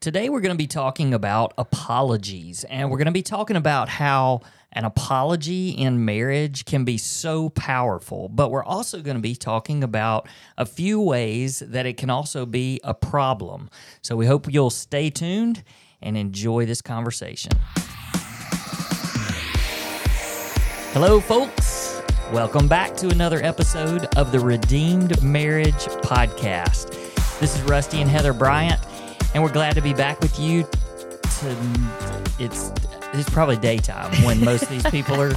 Today we're going to be talking about apologies, and we're going to be talking about how an apology in marriage can be so powerful, but we're also going to be talking about a few ways that it can also be a problem. So we hope you'll stay tuned and enjoy this conversation. Hello, folks. Welcome back to another episode of the Redeemed Marriage Podcast. This is Rusty and Heather Bryant, and we're glad to be back with you. It's probably daytime when most of these people are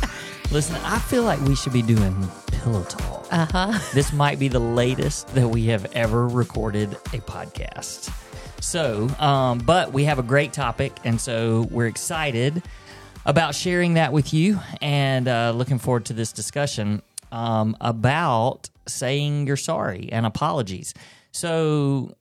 listening. I feel like we should be doing pillow talk. This might be the latest that we have ever recorded a podcast. So, but we have a great topic, and so we're excited about sharing that with you, and looking forward to this discussion about saying you're sorry and apologies. So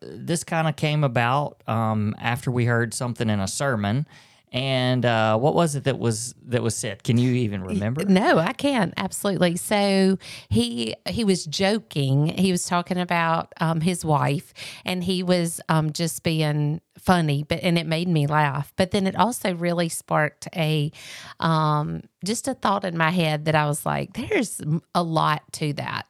this kind of came about after we heard something in a sermon. And what was it that was said? Can you even remember? No, I can't. Absolutely. So he was joking. He was talking about his wife, and he was just being funny, and it made me laugh. But then it also really sparked a thought in my head that I was like, there's a lot to that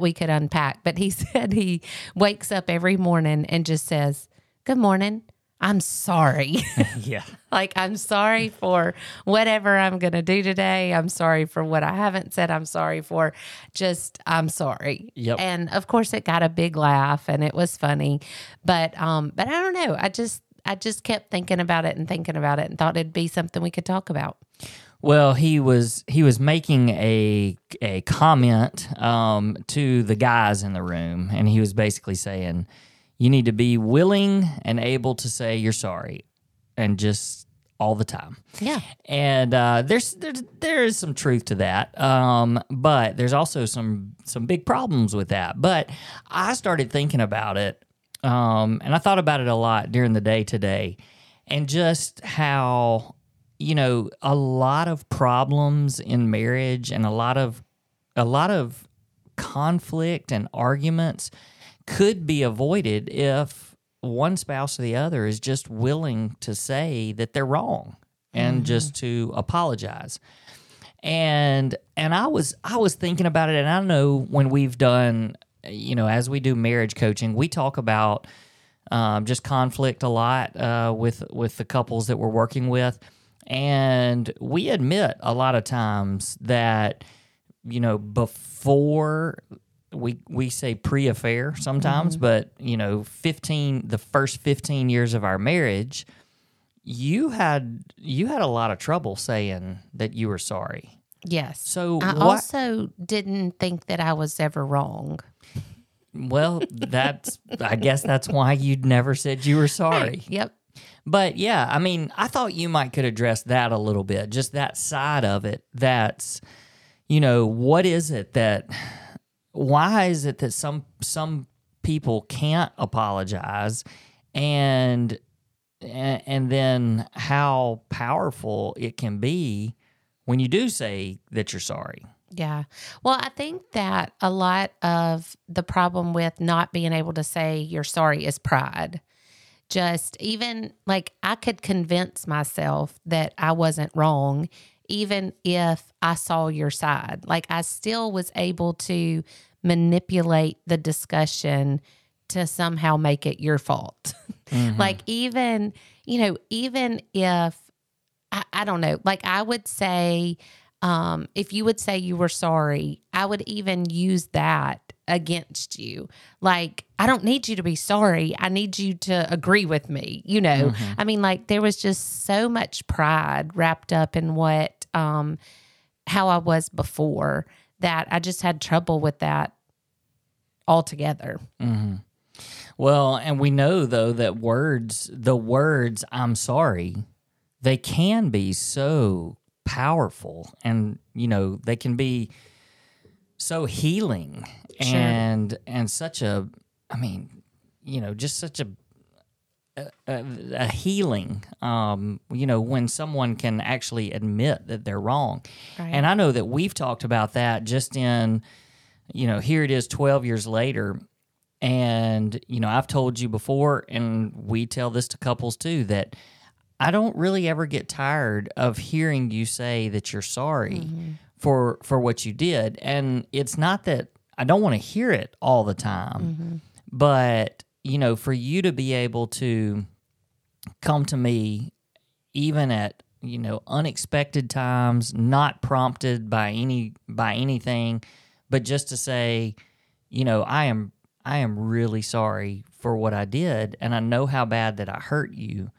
we could unpack. But he said he wakes up every morning and just says, "Good morning. I'm sorry." Yeah. Like, I'm sorry for whatever I'm going to do today. I'm sorry for what I haven't said. I'm sorry for I'm sorry. Yep. And of course it got a big laugh, and it was funny, but I don't know. I just kept thinking about it and thought it'd be something we could talk about. Well, he was making a comment, to the guys in the room, and he was basically saying, you need to be willing and able to say you're sorry, and just all the time. Yeah. And there is some truth to that, but there's also some big problems with that. But I started thinking about it, and I thought about it a lot during the day today, and just how, you know, a lot of problems in marriage and a lot of conflict and arguments could be avoided if one spouse or the other is just willing to say that they're wrong and just to apologize. And I was thinking about it, and I know when we've done, you know, as we do marriage coaching, we talk about just conflict a lot with the couples that we're working with, and we admit a lot of times that, you know, before. We say pre-affair sometimes, but, you know, the first 15 years of our marriage, you had a lot of trouble saying that you were sorry. Yes. So I also didn't think that I was ever wrong. Well, I guess that's why you'd never said you were sorry. Yep. But yeah, I mean, I thought you might could address that a little bit, just that side of it. That's, you know, what is it that? Why is it that some people can't apologize, and then how powerful it can be when you do say that you're sorry? Yeah. Well, I think that a lot of the problem with not being able to say you're sorry is pride. Just even, like, I could convince myself that I wasn't wrong, even if I saw your side. Like, I still was able to manipulate the discussion to somehow make it your fault. Mm-hmm. Like, even, you know, even if, I don't know, like, I would say, if you would say you were sorry, I would even use that against you. Like, I don't need you to be sorry. I need you to agree with me, you know? Mm-hmm. I mean, like, there was just so much pride wrapped up in what, how I was before, that I just had trouble with that altogether. Mm-hmm. Well, and we know, though, that the words, I'm sorry, they can be so powerful, and, you know, they can be so healing. Sure. And such a, I mean, you know, just such a healing, you know, when someone can actually admit that they're wrong. Right. And I know that we've talked about that just in, you know, here it is 12 years later, And, you know, I've told you before, and we tell this to couples too, that I don't really ever get tired of hearing you say that you're sorry mm-hmm. for what you did. And it's not that I don't want to hear it all the time, mm-hmm. but, you know, for you to be able to come to me even at, you know, unexpected times, not prompted by anything, but just to say, you know, I am really sorry for what I did, and I know how bad that I hurt you.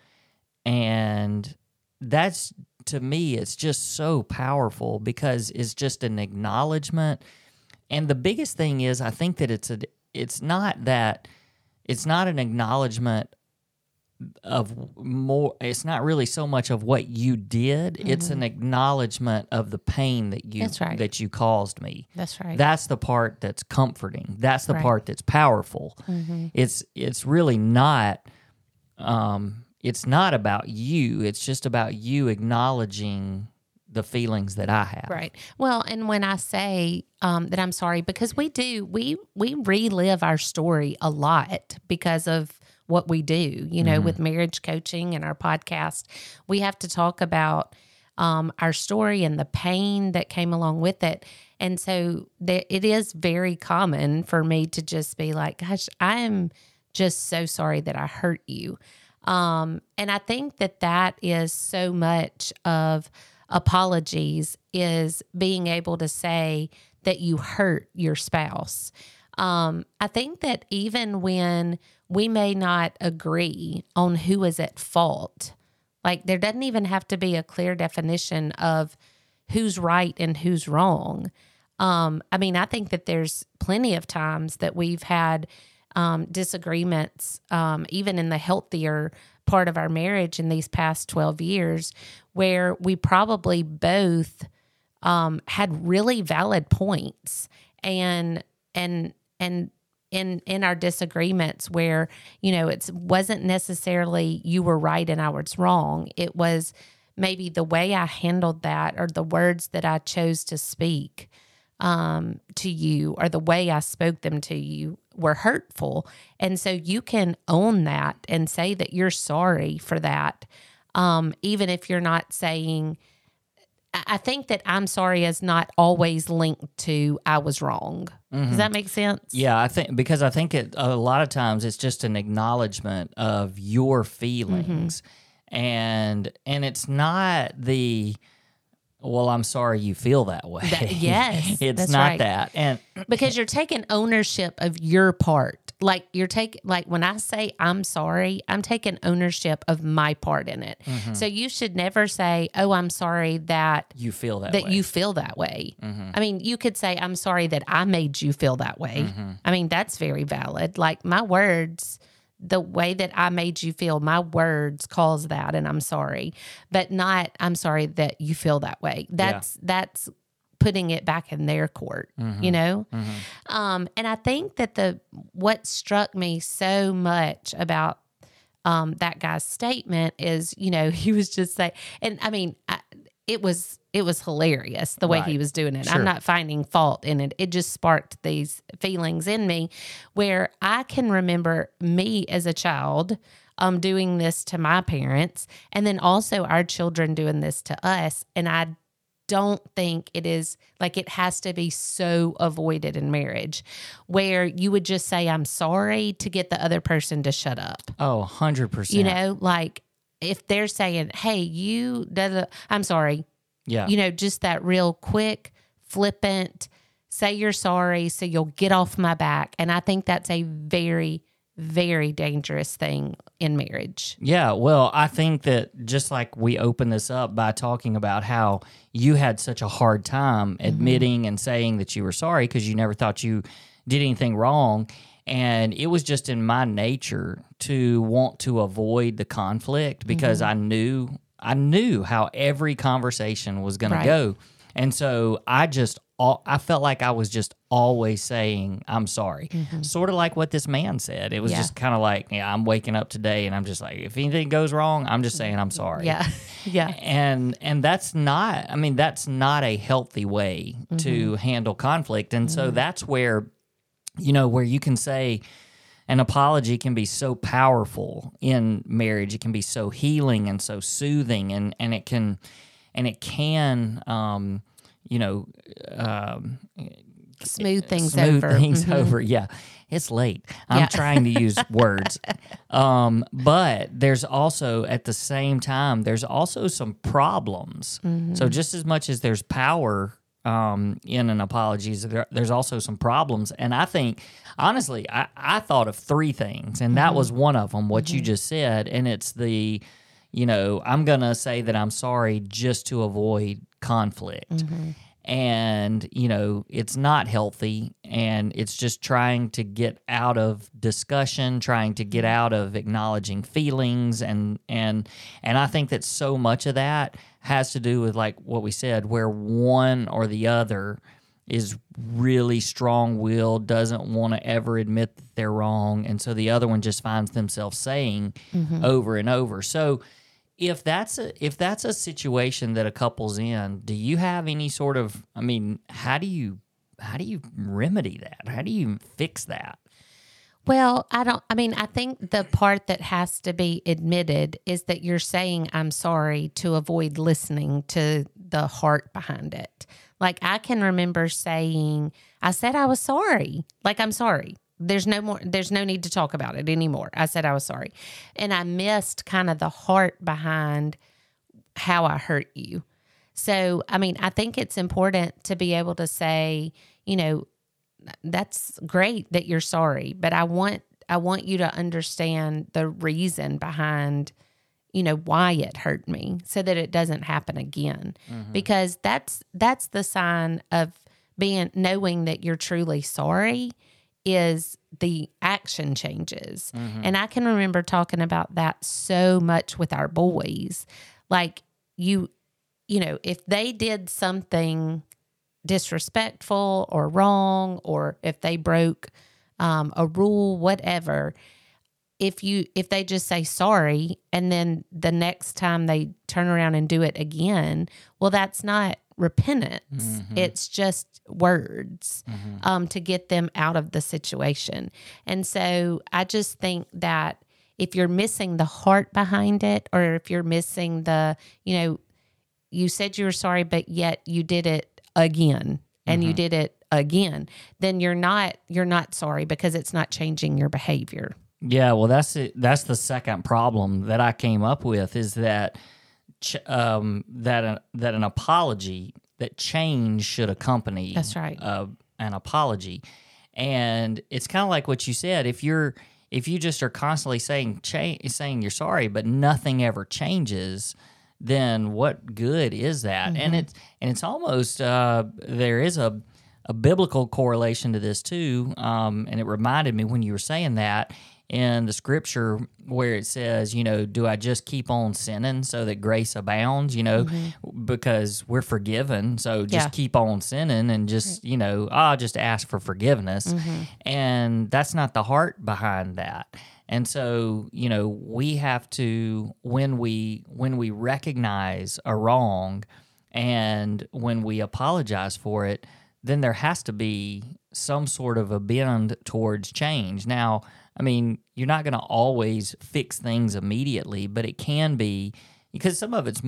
And that's, to me, it's just so powerful because it's just an acknowledgement. And the biggest thing is, I think that it's not an acknowledgement of more, it's not really so much of what you did, mm-hmm. it's an acknowledgement of the pain that you that you caused me. That's right. That's the part that's comforting. That's the part that's powerful. Mm-hmm. It's really not it's not about you. It's just about you acknowledging the feelings that I have. Right. Well, and when I say that I'm sorry, because we relive our story a lot because of what we do, you know, mm-hmm. with marriage coaching and our podcast, we have to talk about our story and the pain that came along with it. And so it is very common for me to just be like, gosh, I am just so sorry that I hurt you. And I think that is so much of apologies, is being able to say that you hurt your spouse. I think that even when we may not agree on who is at fault, like there doesn't even have to be a clear definition of who's right and who's wrong. I mean, I think that there's plenty of times that we've had disagreements, even in the healthier part of our marriage in these past 12 years, where we probably both had really valid points and in our disagreements where, you know, it wasn't necessarily you were right and I was wrong. It was maybe the way I handled that, or the words that I chose to speak to you, or the way I spoke them to you, were hurtful. And so you can own that and say that you're sorry for that, even if you're not saying, I think that I'm sorry is not always linked to I was wrong. Mm-hmm. Does that make sense? Yeah, I think it, a lot of times it's just an acknowledgement of your feelings, mm-hmm. and it's not the, well, I'm sorry you feel that way. Yes, it's not right. That, and because you're taking ownership of your part. Like when I say I'm sorry, I'm taking ownership of my part in it. Mm-hmm. So you should never say, "Oh, I'm sorry that you feel that way." That you feel that way. Mm-hmm. I mean, you could say, "I'm sorry that I made you feel that way." Mm-hmm. I mean, that's very valid. Like my words, the way that I made you feel, my words caused that, and I'm sorry. But not, I'm sorry that you feel that way. That's putting it back in their court, mm-hmm. you know? Mm-hmm. And I think that what struck me so much about that guy's statement is, you know, he was just saying, and I mean, it was hilarious the way he was doing it. Sure. I'm not finding fault in it. It just sparked these feelings in me where I can remember me as a child doing this to my parents, and then also our children doing this to us. And I don't think it is, like, it has to be so avoided in marriage where you would just say, I'm sorry, to get the other person to shut up. Oh, 100%. You know, like if they're saying, hey, you, I'm sorry. Yeah. You know, just that real quick, flippant, say you're sorry so you'll get off my back. And I think that's a very, very dangerous thing in marriage. Yeah, well, I think that just like we opened this up by talking about how you had such a hard time admitting mm-hmm. and saying that you were sorry because you never thought you did anything wrong. And it was just in my nature to want to avoid the conflict because mm-hmm. I knew how every conversation was going to go. And so I felt like I was just always saying, I'm sorry. Mm-hmm. Sort of like what this man said. It was just kind of like, yeah, I'm waking up today and I'm just like, if anything goes wrong, I'm just saying I'm sorry. Yeah, yeah. And that's not a healthy way mm-hmm. to handle conflict. And mm-hmm. so that's where, you know, where you can say, An apology can be so powerful in marriage. It can be so healing and so soothing, and it can smooth things over. Yeah, it's late. I'm trying to use words, but there's also at the same time there's also some problems. Mm-hmm. So just as much as there's power in an apology, there's also some problems. And I think, honestly, I thought of three things, and that was one of them, what you just said. And it's the, I'm going to say that I'm sorry just to avoid conflict. Mm-hmm. And, it's not healthy, and it's just trying to get out of discussion, trying to get out of acknowledging feelings. And I think that so much of that has to do with, like what we said, where one or the other is really strong-willed, doesn't want to ever admit that they're wrong, and so the other one just finds themselves saying over and over. So if that's a situation that a couple's in, do you have any sort of, how do you remedy that? How do you fix that? Well, I think the part that has to be admitted is that you're saying I'm sorry to avoid listening to the heart behind it. Like, I can remember saying, I said I was sorry. Like, I'm sorry. There's no need to talk about it anymore. I said I was sorry. And I missed kind of the heart behind how I hurt you. So, I think it's important to be able to say, that's great that you're sorry, but I want you to understand the reason behind, why it hurt me, so that it doesn't happen again. Mm-hmm. Because that's the sign of knowing that you're truly sorry, is the action changes. Mm-hmm. And I can remember talking about that so much with our boys. Like, if they did something disrespectful or wrong, or if they broke a rule, whatever, if they just say sorry, and then the next time they turn around and do it again, well, that's not repentance. Mm-hmm. It's just words to get them out of the situation. And so I just think that if you're missing the heart behind it, or if you're missing the, you said you were sorry, but yet you did it again, and you did it again, then you're not sorry, because it's not changing your behavior. Yeah, well, that's the second problem that I came up with, is that that an apology, that change should accompany. That's right. An apology, and it's kind of like what you said. If you just are constantly saying you're sorry, but nothing ever changes, then what good is that? Mm-hmm. And it's almost, there is a biblical correlation to this too, and it reminded me when you were saying that in the scripture where it says, do I just keep on sinning so that grace abounds, because we're forgiven, so just keep on sinning and just, I'll just ask for forgiveness. Mm-hmm. And that's not the heart behind that. And so, we have to, when we recognize a wrong and when we apologize for it, then there has to be some sort of a bend towards change. Now, you're not going to always fix things immediately, but it can be, because some of it's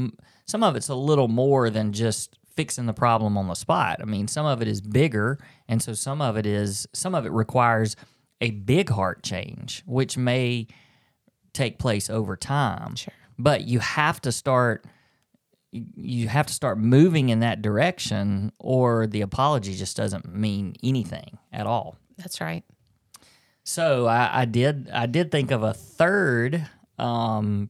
a little more than just fixing the problem on the spot. Some of it is bigger, and so some of it requires a big heart change, which may take place over time. Sure. But you have to start moving in that direction, or the apology just doesn't mean anything at all. That's right. So I did think of a third problem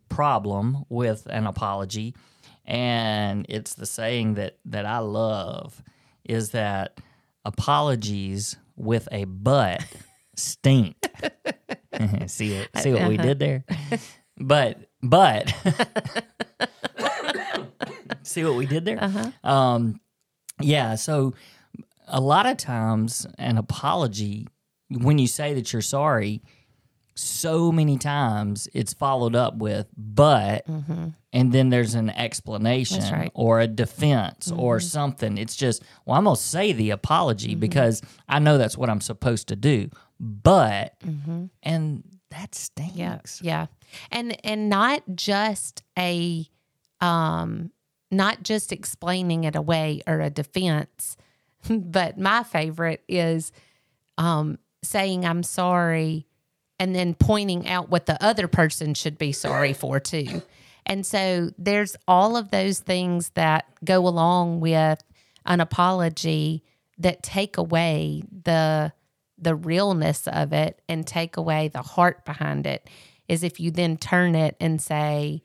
with an apology, and it's the saying that I love, is that apologies with a but stink. See what we did there? But see what we did there? Uh-huh. So a lot of times an apology, when you say that you're sorry, so many times it's followed up with but, and then there's an explanation, right, or a defense, or something. It's just, well, I'm going to say the apology because I know that's what I'm supposed to do. but, and that stinks. Yeah. And not just a, not just explaining it away or a defense, but my favorite is saying I'm sorry and then pointing out what the other person should be sorry for too. And so there's all of those things that go along with an apology that take away the realness of it and take away the heart behind it, is if you then turn it and say,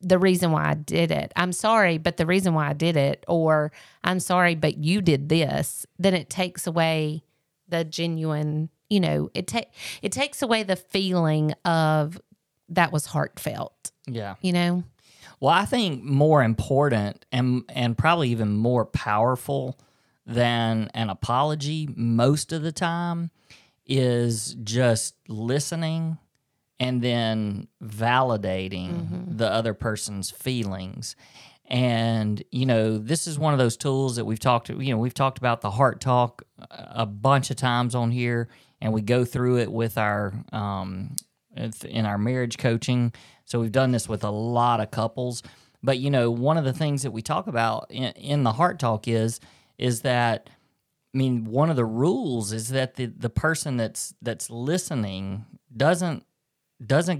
the reason why I did it, I'm sorry, but the reason why I did it, or I'm sorry, but you did this, then it takes away the genuine, you know, it takes away the feeling of that was heartfelt. Yeah. You know? Well, I think more important and probably even more powerful than an apology most of the time is just listening and then validating the other person's feelings. And, you know, this is one of those tools that we've talked about the heart talk a bunch of times on here, and we go through it with our in our marriage coaching. So we've done this with a lot of couples. But, you know, one of the things that we talk about in the heart talk is that, I mean, one of the rules is that the person that's listening doesn't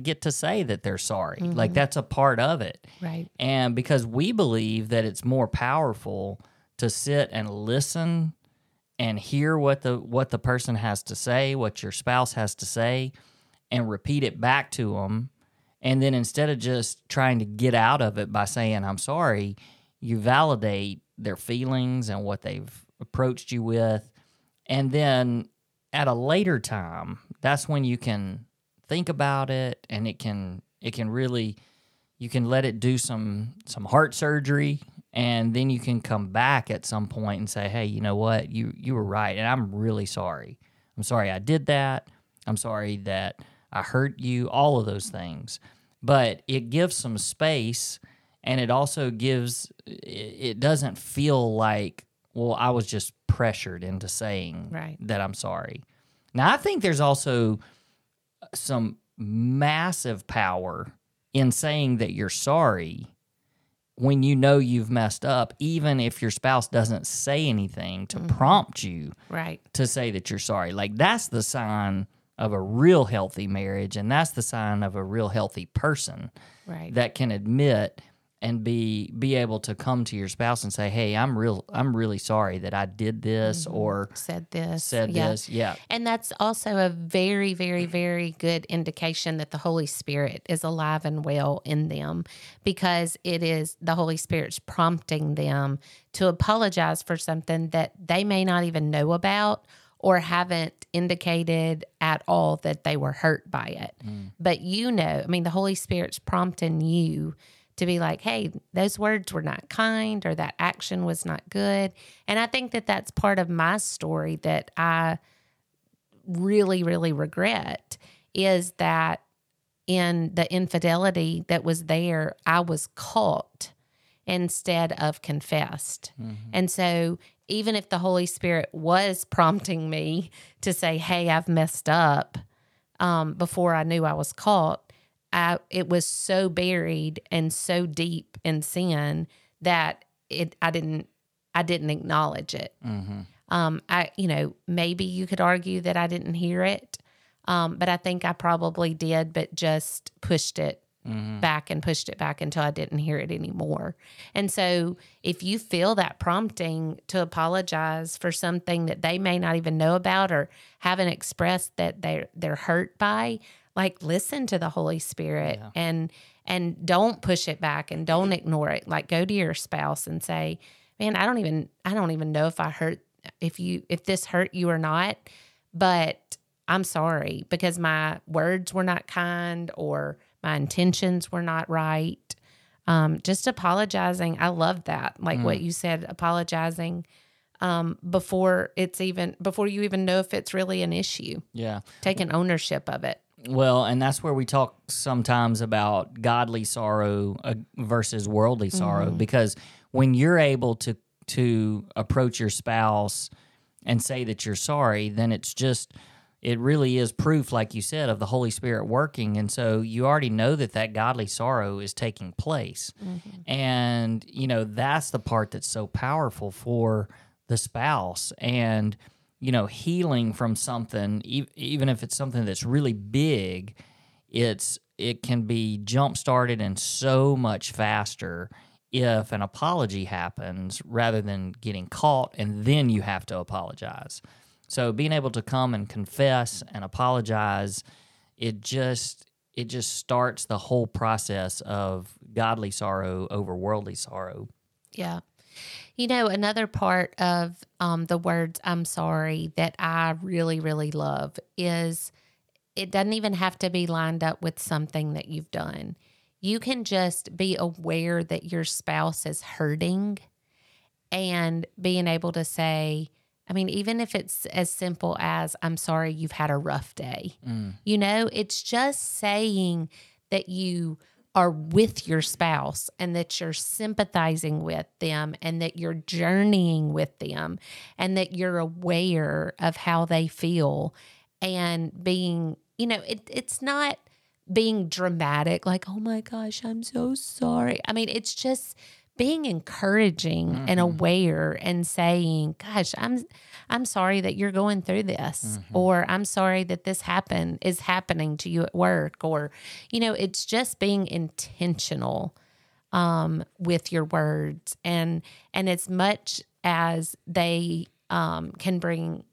get to say that they're sorry. Like, that's a part of it. Right. And because we believe that it's more powerful to sit and listen and hear what the person has to say, what your spouse has to say, and repeat it back to them. And then instead of just trying to get out of it by saying, I'm sorry, you validate their feelings and what they've approached you with. And then at a later time, that's when you can think about it, and it can really, you can let it do some heart surgery, and then you can come back at some point and say, hey, you know what, you were right, and I'm really sorry. I'm sorry I did that. I'm sorry that I hurt you, all of those things. But it gives some space, and it also gives, it doesn't feel like, well, I was just pressured into saying that I'm sorry. Now, I think there's also some massive power in saying that you're sorry when you know you've messed up, even if your spouse doesn't say anything to prompt you to say that you're sorry. Like, that's the sign of a real healthy marriage, and that's the sign of a real healthy person that can admit and be able to come to your spouse and say, hey, I'm really sorry that I did this or said this. Yeah. And that's also a very, very, very good indication that the Holy Spirit is alive and well in them, because it is the Holy Spirit's prompting them to apologize for something that they may not even know about or haven't indicated at all that they were hurt by it. But you know, I mean, the Holy Spirit's prompting you to be like, hey, those words were not kind, or that action was not good. And I think that that's part of my story that I really, really regret, is that in the infidelity that was there, I was caught instead of confessed. And so even if the Holy Spirit was prompting me to say, hey, I've messed up, before I knew I was caught, it was so buried and so deep in sin that I didn't acknowledge it. Maybe you could argue that I didn't hear it, but I think I probably did, but just pushed it back until I didn't hear it anymore. And so if you feel that prompting to apologize for something that they may not even know about or haven't expressed that they're hurt by, like, listen to the Holy Spirit and don't push it back and don't ignore it. Like, go to your spouse and say, man, I don't even know if I hurt, if this hurt you or not, but I'm sorry because my words were not kind, or my intentions were not right. Just apologizing. I love that. Like what you said, apologizing before you even know if it's really an issue. Yeah. Taking ownership of it. Well, and that's where we talk sometimes about godly sorrow versus worldly sorrow, because when you're able to approach your spouse and say that you're sorry, then it's just, it really is proof, like you said, of the Holy Spirit working. And so you already know that that godly sorrow is taking place. Mm-hmm. And, you know, that's the part that's so powerful for the spouse. And, you know, healing from something, even if it's something that's really big, it can be jump-started and so much faster if an apology happens rather than getting caught and then you have to apologize. So being able to come and confess and apologize, it just starts the whole process of godly sorrow over worldly sorrow. Yeah. You know, another part of the words "I'm sorry" that I really, really love is it doesn't even have to be lined up with something that you've done. You can just be aware that your spouse is hurting and being able to say, I mean, even if it's as simple as, "I'm sorry you've had a rough day." Mm. You know, it's just saying that you are with your spouse and that you're sympathizing with them and that you're journeying with them and that you're aware of how they feel and being, you know, it's not being dramatic like, "Oh my gosh, I'm so sorry." I mean, it's just being encouraging mm-hmm. and aware and saying, "Gosh, I'm sorry that you're going through this," mm-hmm. or "I'm sorry that this is happening to you at work," or, you know, it's just being intentional with your words, and as much as they can bring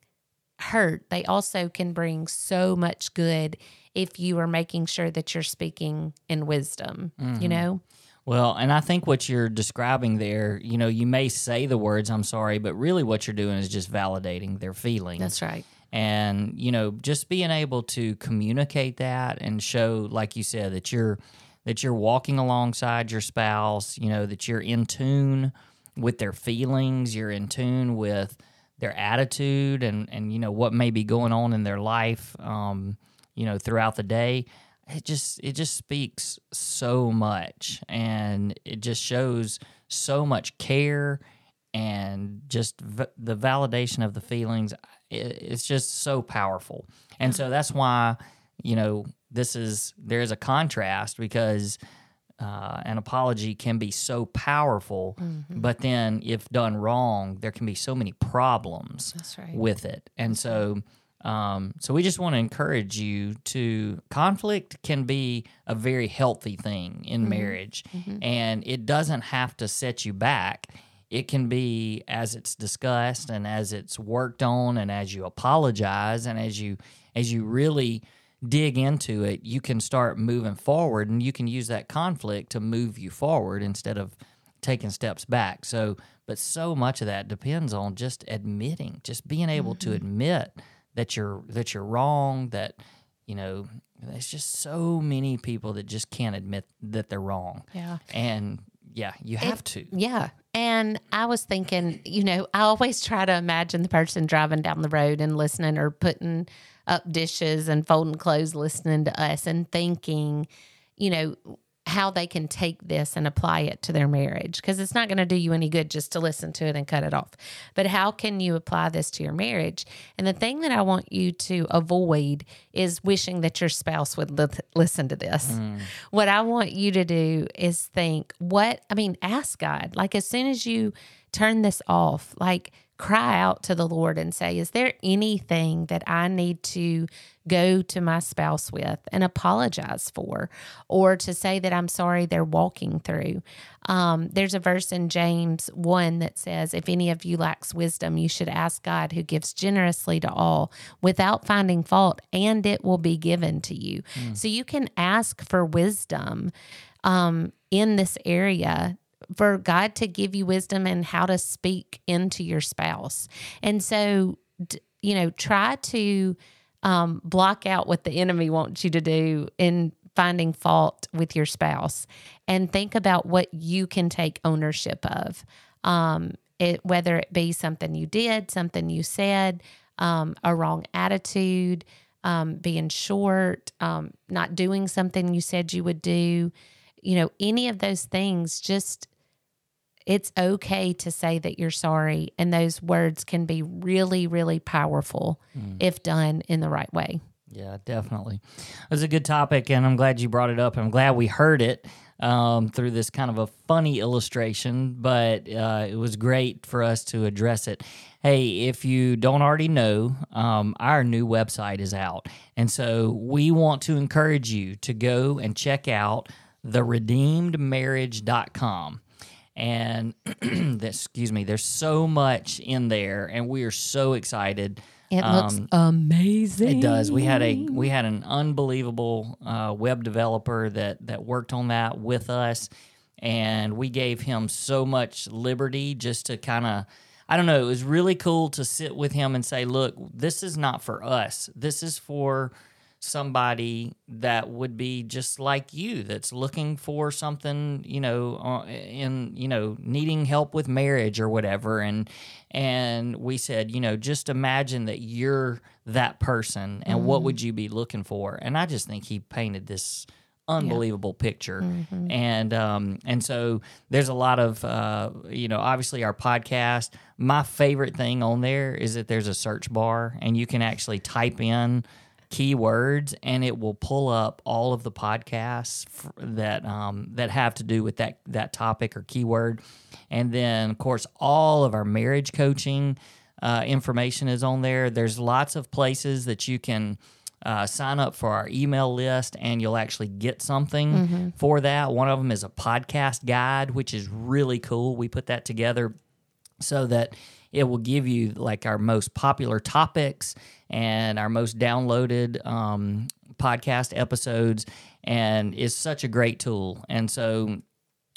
hurt, they also can bring so much good if you are making sure that you're speaking in wisdom, mm-hmm. you know? Well, and I think what you're describing there, you know, you may say the words, "I'm sorry," but really what you're doing is just validating their feelings. That's right. And, you know, just being able to communicate that and show, like you said, that you're walking alongside your spouse, you know, that you're in tune with their feelings, you're in tune with their attitude and you know, what may be going on in their life, you know, throughout the day. It just speaks so much, and it just shows so much care and just the validation of the feelings. It's just so powerful. And so that's why, you know, there is a contrast because an apology can be so powerful, mm-hmm. but then if done wrong, there can be so many problems that's right. with it. And so... So we just want to encourage you to, conflict can be a very healthy thing in mm-hmm. marriage, mm-hmm. and it doesn't have to set you back. It can be, as it's discussed and as it's worked on and as you apologize and as you really dig into it, you can start moving forward, and you can use that conflict to move you forward instead of taking steps back. But so much of that depends on just admitting, just being able mm-hmm. to admit that you're wrong, that, you know, there's just so many people that just can't admit that they're wrong. Yeah. And, yeah, you have to. Yeah. And I was thinking, you know, I always try to imagine the person driving down the road and listening, or putting up dishes and folding clothes, listening to us and thinking, you know, how they can take this and apply it to their marriage, because it's not going to do you any good just to listen to it and cut it off. But how can you apply this to your marriage? And the thing that I want you to avoid is wishing that your spouse would listen to this. Mm. What I want you to do is ask God, like, as soon as you turn this off, like, cry out to the Lord and say, "Is there anything that I need to go to my spouse with and apologize for, or to say that I'm sorry they're walking through?" There's a verse in James 1 that says, "If any of you lacks wisdom, you should ask God, who gives generously to all without finding fault, and it will be given to you." Mm. So you can ask for wisdom in this area, for God to give you wisdom and how to speak into your spouse. And so, you know, try to block out what the enemy wants you to do in finding fault with your spouse, and think about what you can take ownership of, whether it be something you did, something you said, a wrong attitude, being short, not doing something you said you would do, you know, any of those things. Just It's okay to say that you're sorry, and those words can be really, really powerful if done in the right way. Yeah, definitely. That's a good topic, and I'm glad you brought it up. I'm glad we heard it through this kind of a funny illustration, but it was great for us to address it. Hey, if you don't already know, our new website is out, and so we want to encourage you to go and check out theredeemedmarriage.com. And excuse me, there's so much in there, and we are so excited. It looks amazing. It does. We had an unbelievable web developer that worked on that with us, and we gave him so much liberty just to kind of, I don't know, it was really cool to sit with him and say, look, this is not for us. This is for somebody that would be just like you, that's looking for something, needing help with marriage or whatever. And we said, just imagine that you're that person, and what would you be looking for? And I just think he painted this unbelievable picture. Mm-hmm. And so there's a lot of, obviously our podcast. My favorite thing on there is that there's a search bar, and you can actually type in keywords, and it will pull up all of the podcasts that have to do with that topic or keyword. And then, of course, all of our marriage coaching information is on there. There's lots of places that you can sign up for our email list, and you'll actually get something for that. One of them is a podcast guide, which is really cool. We put that together so that it will give you like our most popular topics and our most downloaded podcast episodes, and is such a great tool. And so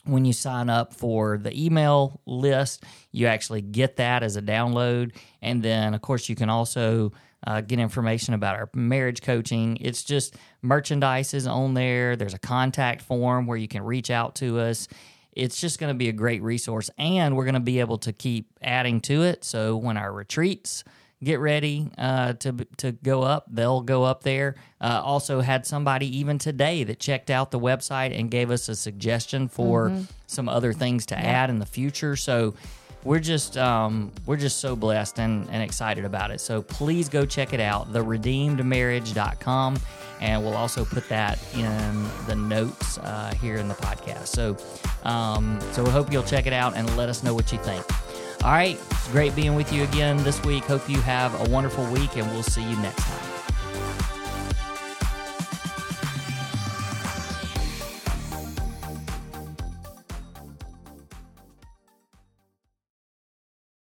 when you sign up for the email list, you actually get that as a download. And then, of course, you can also get information about our marriage coaching. It's just merchandise is on there. There's a contact form where you can reach out to us. It's just going to be a great resource, and we're going to be able to keep adding to it. So when our retreats get ready to go up, they'll go up there. Also had somebody even today that checked out the website and gave us a suggestion for some other things to add in the future. So we're just so blessed and excited about it. So please go check it out, theredeemedmarriage.com, and we'll also put that in the notes here in the podcast. So we hope you'll check it out and let us know what you think. All right, it's great being with you again this week. Hope you have a wonderful week, and we'll see you next time.